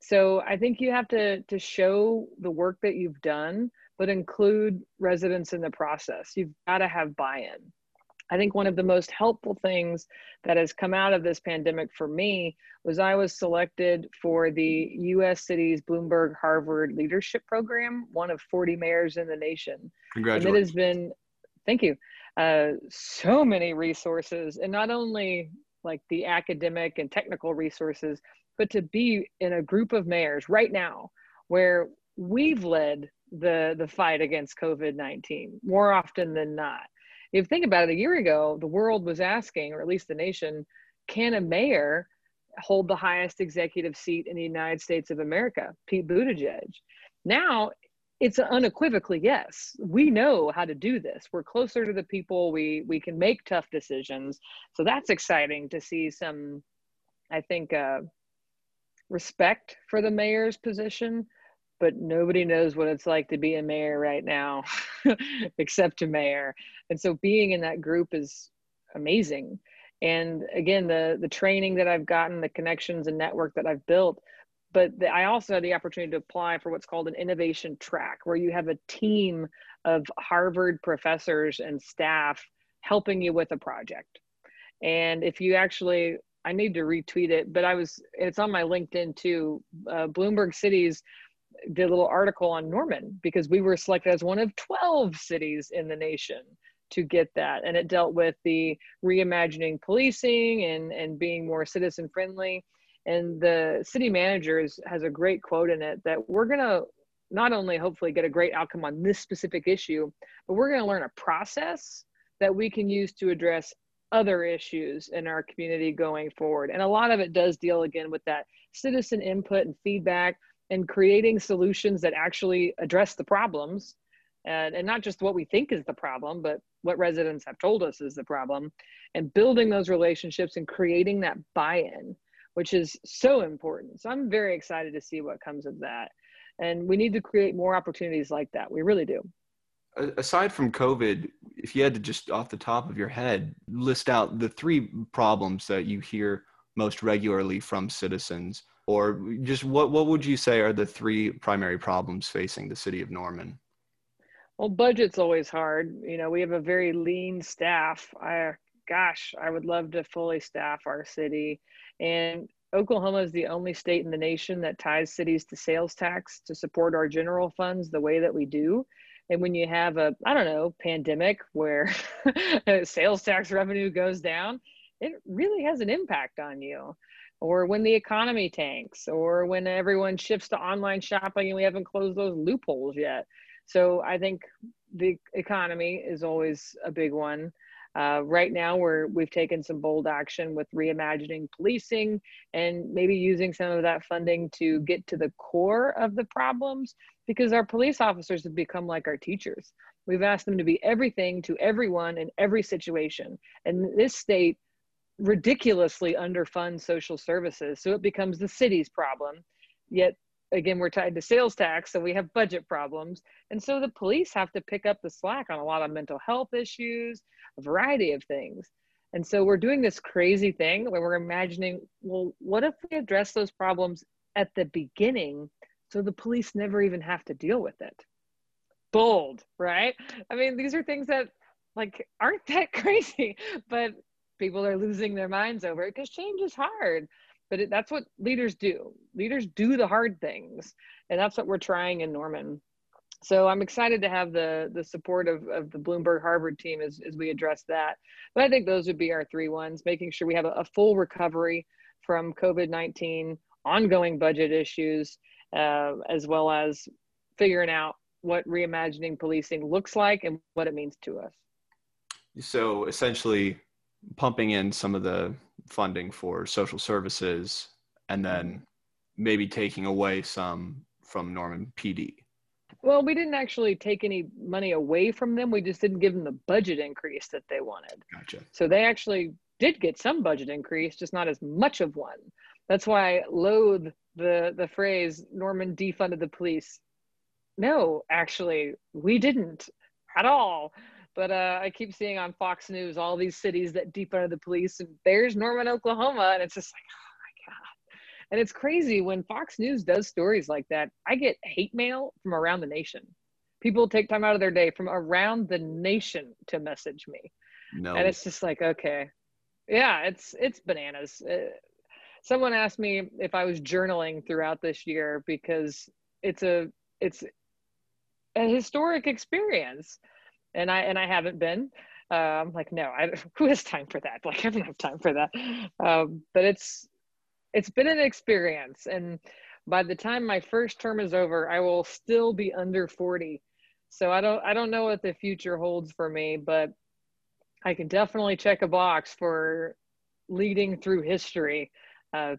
So I think you have to show the work that you've done, but include residents in the process. You've got to have buy-in. I think one of the most helpful things that has come out of this pandemic for me was I was selected for the U.S. Cities Bloomberg Harvard Leadership Program, one of 40 mayors in the nation. Congratulations. And it has been, thank you, so many resources, and not only like the academic and technical resources, but to be in a group of mayors right now where we've led the fight against COVID-19 more often than not. If you think about it, a year ago, the world was asking, or at least the nation, can a mayor hold the highest executive seat in the United States of America, Pete Buttigieg? Now, it's unequivocally yes. We know how to do this. We're closer to the people. We can make tough decisions. So that's exciting to see some, I think, respect for the mayor's position. But nobody knows what it's like to be a mayor right now, except a mayor. And so being in that group is amazing. And again, the training that I've gotten, the connections and network that I've built, but I also had the opportunity to apply for what's called an innovation track, where you have a team of Harvard professors and staff helping you with a project. And if you actually I need to retweet it, but it's on my LinkedIn too. Bloomberg Cities did a little article on Norman because we were selected as one of 12 cities in the nation to get that. And it dealt with the reimagining policing and being more citizen friendly. And the city manager has a great quote in it that we're gonna not only hopefully get a great outcome on this specific issue, but we're gonna learn a process that we can use to address other issues in our community going forward. And a lot of it does deal again with that citizen input and feedback and creating solutions that actually address the problems and not just what we think is the problem, but what residents have told us is the problem, and building those relationships and creating that buy-in, which is so important. So I'm very excited to see what comes of that. And we need to create more opportunities like that. We really do. Aside from COVID, if you had to just off the top of your head, list out the three problems that you hear most regularly from citizens, or just what would you say are the three primary problems facing the city of Norman? Well, budget's always hard. You know, we have a very lean staff. I would love to fully staff our city. And Oklahoma is the only state in the nation that ties cities to sales tax to support our general funds the way that we do. And when you have a, I don't know, pandemic where sales tax revenue goes down, it really has an impact on you. Or when the economy tanks, or when everyone shifts to online shopping and we haven't closed those loopholes yet. So I think the economy is always a big one. Right now, we've taken some bold action with reimagining policing and maybe using some of that funding to get to the core of the problems, because our police officers have become like our teachers. We've asked them to be everything to everyone in every situation. And this state ridiculously underfunds social services, so it becomes the city's problem. Yet, again, we're tied to sales tax, so we have budget problems. And so the police have to pick up the slack on a lot of mental health issues, a variety of things. And so we're doing this crazy thing where we're imagining, well, what if we address those problems at the beginning so the police never even have to deal with it? Bold, right? I mean, these are things that like aren't that crazy, but people are losing their minds over it because change is hard. But that's what leaders do. Leaders do the hard things. And that's what we're trying in Norman. So I'm excited to have the support of the Bloomberg Harvard team as we address that. But I think those would be our three ones: making sure we have a full recovery from COVID-19, ongoing budget issues, as well as figuring out what reimagining policing looks like and what it means to us. So essentially pumping in some of the funding for social services and then maybe taking away some from Norman PD. Well, we didn't actually take any money away from them. We just didn't give them the budget increase that they wanted. Gotcha. So they actually did get some budget increase, just not as much of one. That's why I loathe the phrase Norman defunded the police. No, actually, we didn't at all. But I keep seeing on Fox News all these cities that defund the police, and there's Norman, Oklahoma, and it's just like, oh my God. And it's crazy when Fox News does stories like that. I get hate mail from around the nation. People take time out of their day from around the nation to message me. No. And it's just like, okay. Yeah, it's bananas. Someone asked me if I was journaling throughout this year because it's a historic experience. And I haven't been. I'm like, no, who has time for that? Like, I don't have time for that. But it's been an experience. And by the time my first term is over, I will still be under 40. So I don't know what the future holds for me, but I can definitely check a box for leading through history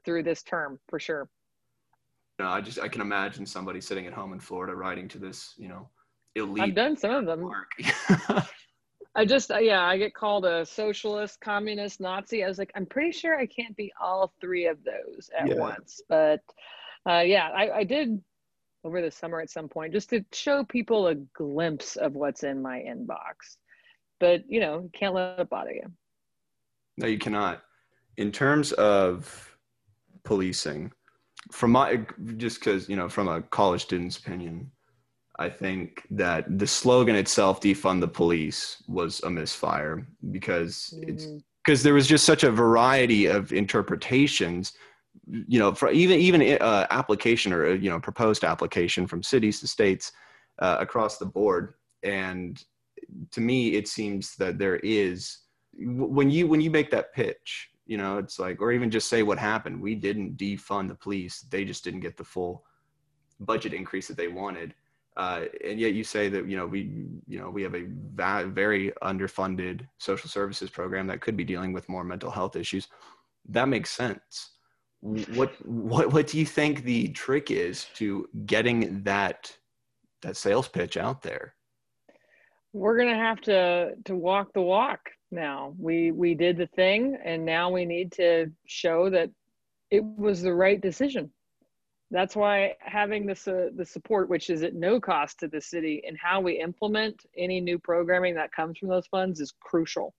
through this term for sure. No, I can imagine somebody sitting at home in Florida writing to this, you know. Elite. I've done some of them. I get called a socialist, communist, Nazi. I was like, I'm pretty sure I can't be all three of those at once. But I did over the summer at some point just to show people a glimpse of what's in my inbox. But, you know, you can't let it bother you. No, you cannot. In terms of policing, from a college student's opinion, I think that the slogan itself, defund the police, was a misfire because it's because there was just such a variety of interpretations, you know, for even application or, you know, proposed application from cities to states across the board. And to me, it seems that there is, when you make that pitch, you know, it's like, or even just say what happened, we didn't defund the police. They just didn't get the full budget increase that they wanted. And yet you say that, we have a very underfunded social services program that could be dealing with more mental health issues. That makes sense. What do you think the trick is to getting that sales pitch out there? We're going to have to walk the walk now. We did the thing, and now we need to show that it was the right decision. That's why having the support, which is at no cost to the city, and how we implement any new programming that comes from those funds is crucial.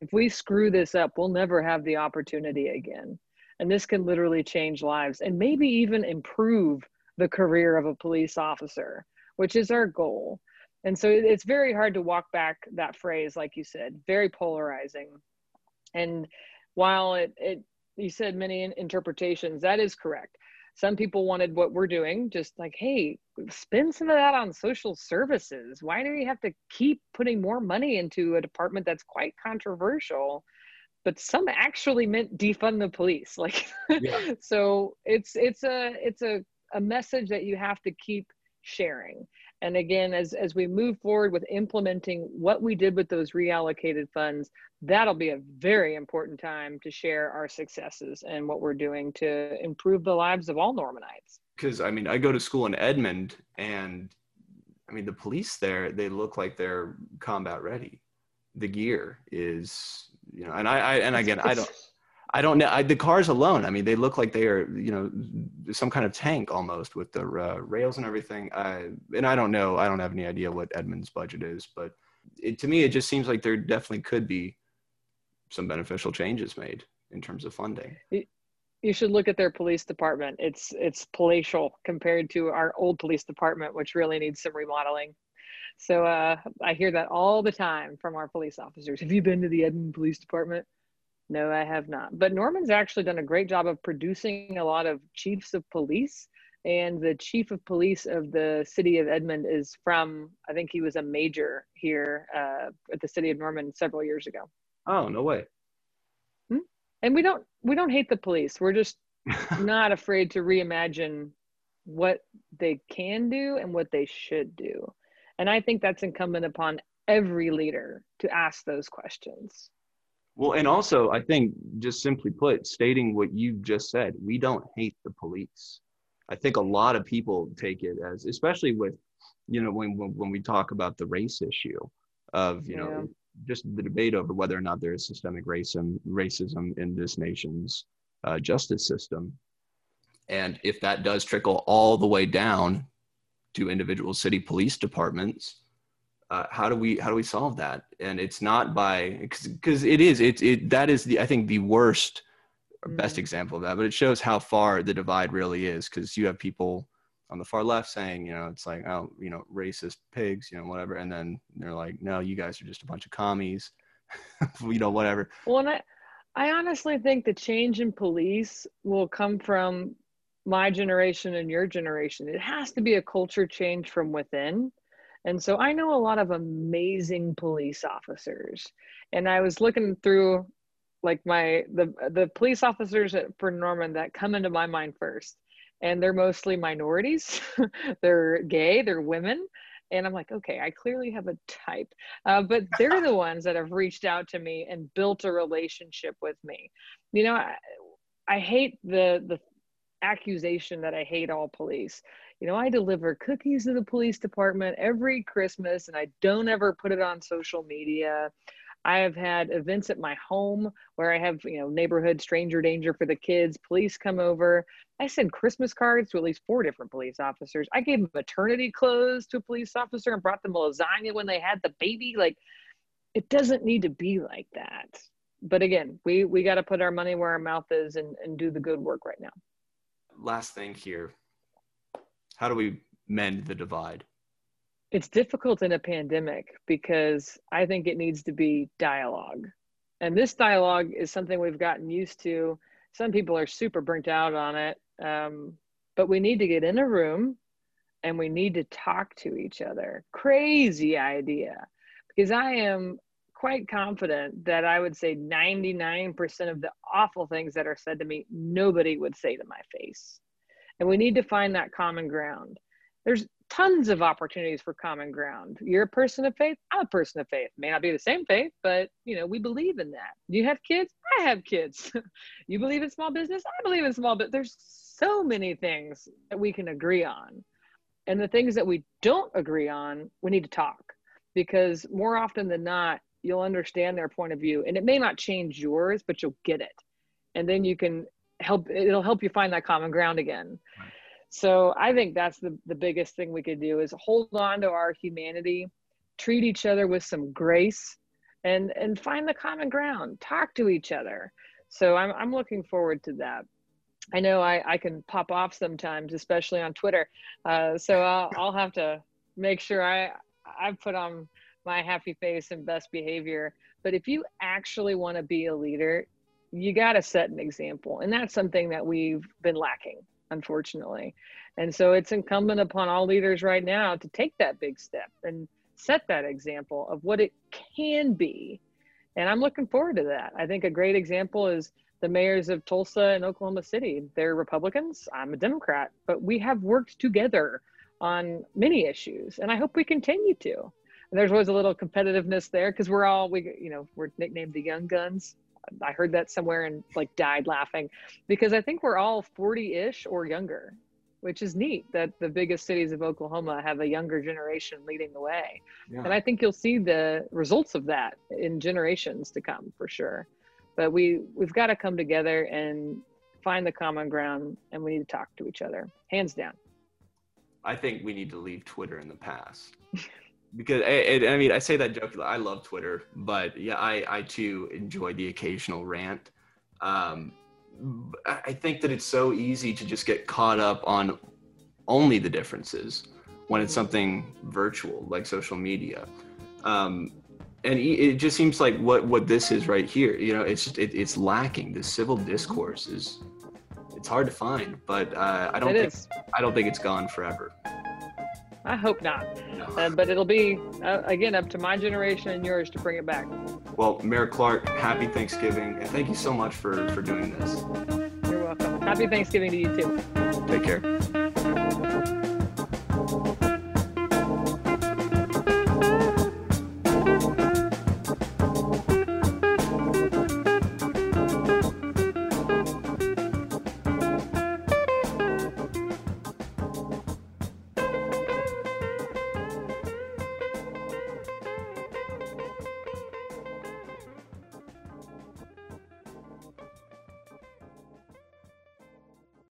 If we screw this up, we'll never have the opportunity again. And this can literally change lives and maybe even improve the career of a police officer, which is our goal. And so it's very hard to walk back that phrase, like you said, very polarizing. And while you said many interpretations, that is correct. Some people wanted what we're doing, just like, hey, spend some of that on social services. Why do we have to keep putting more money into a department that's quite controversial? But some actually meant defund the police. Like, yeah. So it's a message that you have to keep sharing. And again, as we move forward with implementing what we did with those reallocated funds, that'll be a very important time to share our successes and what we're doing to improve the lives of all Normanites. Because I mean, I go to school in Edmond, and I mean, the police there, they look like they're combat ready. The gear is, you know, and again, I don't know, the cars alone, I mean, they look like they are, you know, some kind of tank almost with the rails and everything. And I don't have any idea what Edmond's budget is, but to me, it just seems like there definitely could be some beneficial changes made in terms of funding. You should look at their police department. It's palatial compared to our old police department, which really needs some remodeling. So I hear that all the time from our police officers. Have you been to the Edmond Police Department? No, I have not. But Norman's actually done a great job of producing a lot of chiefs of police. And the chief of police of the city of Edmond is from, I think he was a major here at the city of Norman several years ago. Oh, no way. And we don't hate the police. We're just not afraid to reimagine what they can do and what they should do. And I think that's incumbent upon every leader to ask those questions. Well, and also, I think, just simply put, stating what you just said, we don't hate the police. I think a lot of people take it as, especially with, you know, when we talk about the race issue of, you know, just the debate over whether or not there is systemic racism in this nation's justice system. And if that does trickle all the way down to individual city police departments, how do we solve that? And it's not by, because that is I think the worst or best example of that, but it shows how far the divide really is. Because you have people on the far left saying, you know, it's like, oh, you know, racist pigs, you know, whatever. And then they're like, no, you guys are just a bunch of commies, you know, whatever. Well, and I honestly think the change in police will come from my generation and your generation. It has to be a culture change from within. And so I know a lot of amazing police officers, and I was looking through like the police officers for Norman that come into my mind first, and they're mostly minorities. They're gay, they're women. And I'm like, okay, I clearly have a type, but they're the ones that have reached out to me and built a relationship with me. You know, I hate the accusation that I hate all police. You know, I deliver cookies to the police department every Christmas, and I don't ever put it on social media. I have had events at my home where I have, you know, neighborhood stranger danger for the kids. Police come over. I send Christmas cards to at least 4 different police officers. I gave maternity clothes to a police officer and brought them a lasagna when they had the baby. Like, it doesn't need to be like that. But again, we got to put our money where our mouth is and do the good work right now. Last thing here. How do we mend the divide? It's difficult in a pandemic because I think it needs to be dialogue. And this dialogue is something we've gotten used to. Some people are super burnt out on it, but we need to get in a room and we need to talk to each other. Crazy idea, because I am quite confident that I would say 99% of the awful things that are said to me, nobody would say to my face. And we need to find that common ground. There's tons of opportunities for common ground. You're a person of faith, I'm a person of faith. May not be the same faith, but you know, we believe in that. You have kids, I have kids. You believe in small business, I believe in small business. There's so many things that we can agree on. And the things that we don't agree on, we need to talk, because more often than not, you'll understand their point of view, and it may not change yours, but you'll get it. And then you can help, it'll help you find that common ground again. Right. So I think that's the biggest thing we could do is hold on to our humanity, treat each other with some grace, and find the common ground, talk to each other. So I'm looking forward to that. I know I can pop off sometimes, especially on Twitter. So I'll have to make sure I put on my happy face and best behavior. But if you actually want to be a leader, you got to set an example. And that's something that we've been lacking, unfortunately. And so it's incumbent upon all leaders right now to take that big step and set that example of what it can be. And I'm looking forward to that. I think a great example is the mayors of Tulsa and Oklahoma City. They're Republicans, I'm a Democrat, but we have worked together on many issues. And I hope we continue to. There's always a little competitiveness there because we're all, we're nicknamed the young guns. I heard that somewhere and like died laughing, because I think we're all 40-ish or younger, which is neat that the biggest cities of Oklahoma have a younger generation leading the way. Yeah. And I think you'll see the results of that in generations to come for sure. But we've got to come together and find the common ground, and we need to talk to each other, hands down. I think we need to leave Twitter in the past. Because I mean, I say that joke, I love Twitter, but yeah, I too enjoy the occasional rant. I think that it's so easy to just get caught up on only the differences when it's something virtual like social media. And it just seems like what this is right here, it's just, it's lacking. The civil discourse it's hard to find, but I don't think it's gone forever. I hope not, but it'll be, again, up to my generation and yours to bring it back. Well, Mayor Clark, happy Thanksgiving, and thank you so much for doing this. You're welcome. Happy Thanksgiving to you, too. Take care.